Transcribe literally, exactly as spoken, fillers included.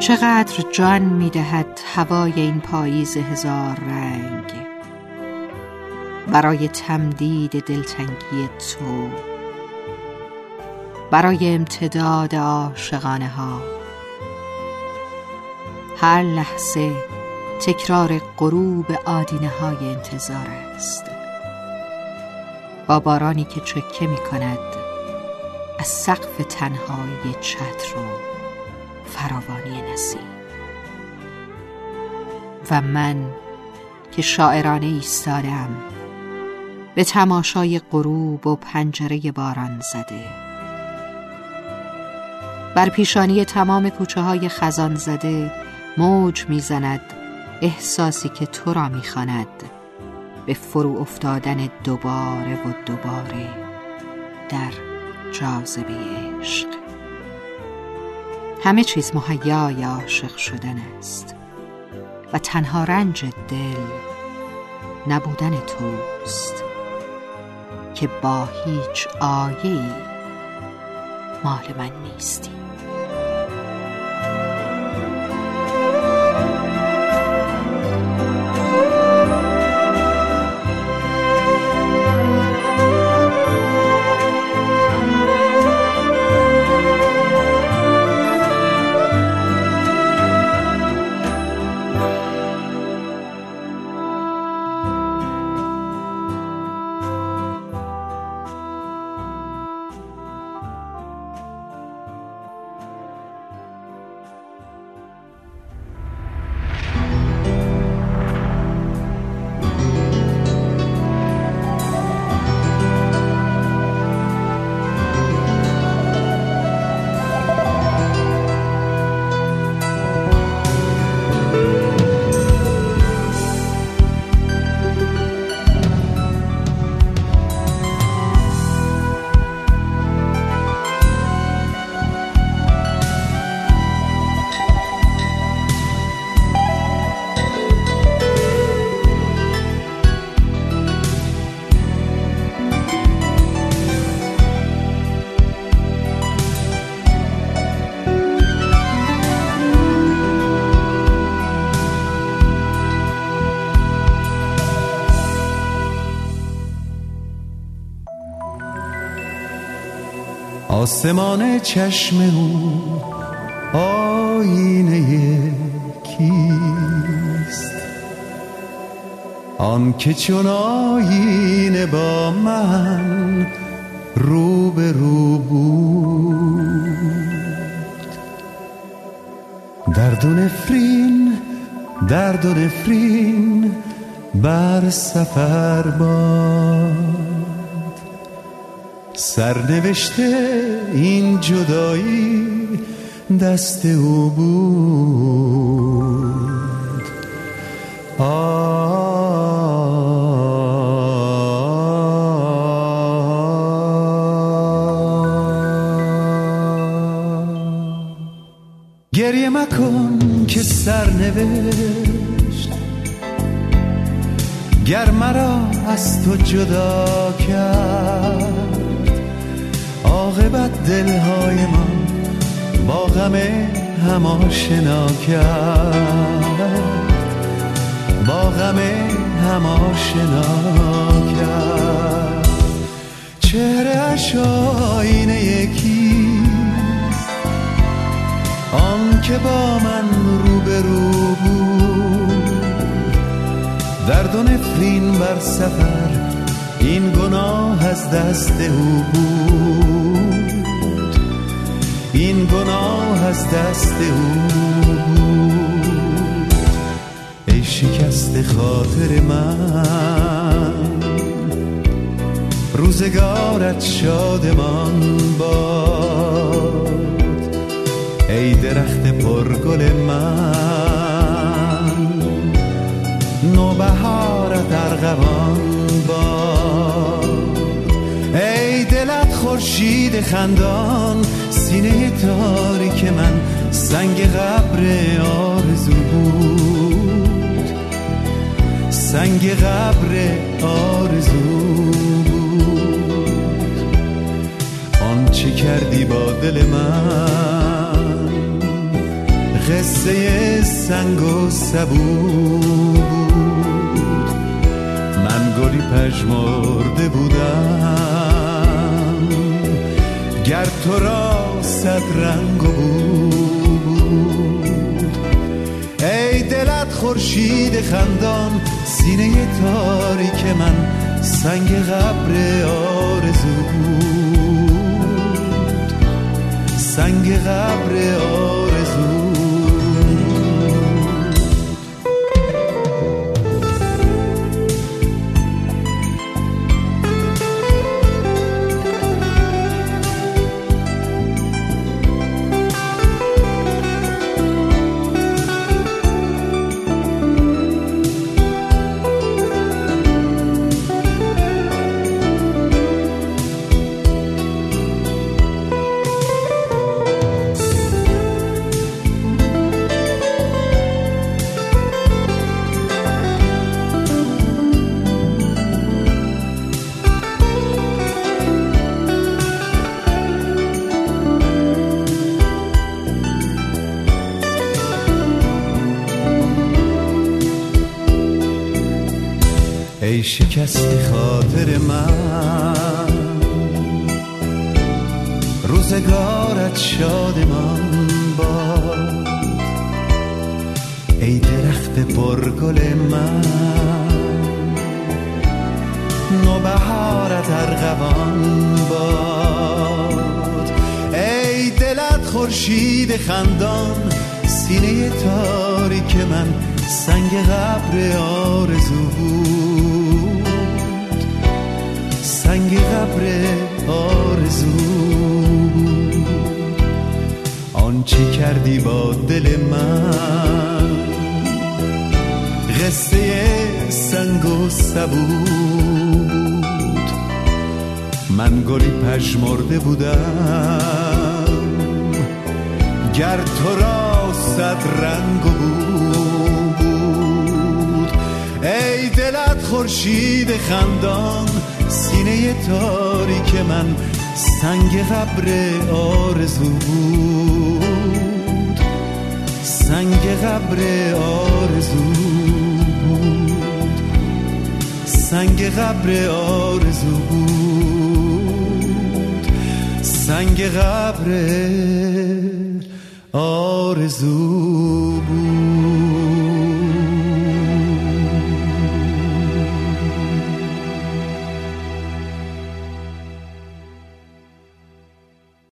چقدر جان می‌دهد هوای این پاییز هزار رنگ برای تمدید دلتنگی تو، برای امتداد عاشقانه ها. هر لحظه تکرار غروب آدینه های انتظار است، با بارانی که چکه می کند از سقف تنهایی چتر و فراوانی نسیم. و من که شاعرانه ایستادم به تماشای غروب و پنجره باران زده، بر پیشانی تمام کوچه های خزان زده موج میزند احساسی که تو را میخواند به فرو افتادن دوباره و دوباره در جاذبه عشق. همه چیز مهیای عاشق شدن است و تنها رنج دل نبودن توست که با هیچ آیه‌ای مال من نیستی. آسمان چشم او آینه کیست؟ آن که چون آینه با من رو به رو بود. درد و نفرین درد و نفرین بر سفر باد، سرنوشته این جدایی دست او بود. آه گریه مکن که سرنوشت گر مرا از تو جدا کرد، عاقبت دلهای ما با غم هم آشنا کرد، با غم هم آشنا کرد. چهره‌اش آینه کیست؟ آن که با من رو به رو بود. درد و نفرین بر سفر این گناه از دست او بود، این گناه از دست او بود. ای شکست خاطر من، روزگارت شادمان باد. ای درخت پرگل من، نوبهارت ارغوان باد. ای دلت خورشید خندان، سینه تاریک من سنگ قبر آرزو بود، سنگ قبر آرزو بود. آن چه کردی با دل من قصه سنگ و سبو بود. من گلی پژمرده بودم، گر تو را صد رنگ بود. ای دلت خورشید خندان، سینه تاریک من سنگ قبر آرزو بود، سنگ قبر آرزو. ای شکستی خاطر من، روزگارت شادمان باد. ای درخت پرگل من، نوبهارت ارغوان باد. ای دلت خورشید خندان، سینه تاریک من سنگ قبر آرزو بود، سنگ قبر آرزو. آن چه کردی با دل من، قصه سنگ و سبو بود. من گلی پژمرده بودم، گر تو را صد رنگ بود. ای دلت خورشید خندان، سینه تاریک من سنگ قبر آرزو بود، سنگ قبر آرزو بود، سنگ قبر آرزو بود، سنگ قبر آرزو.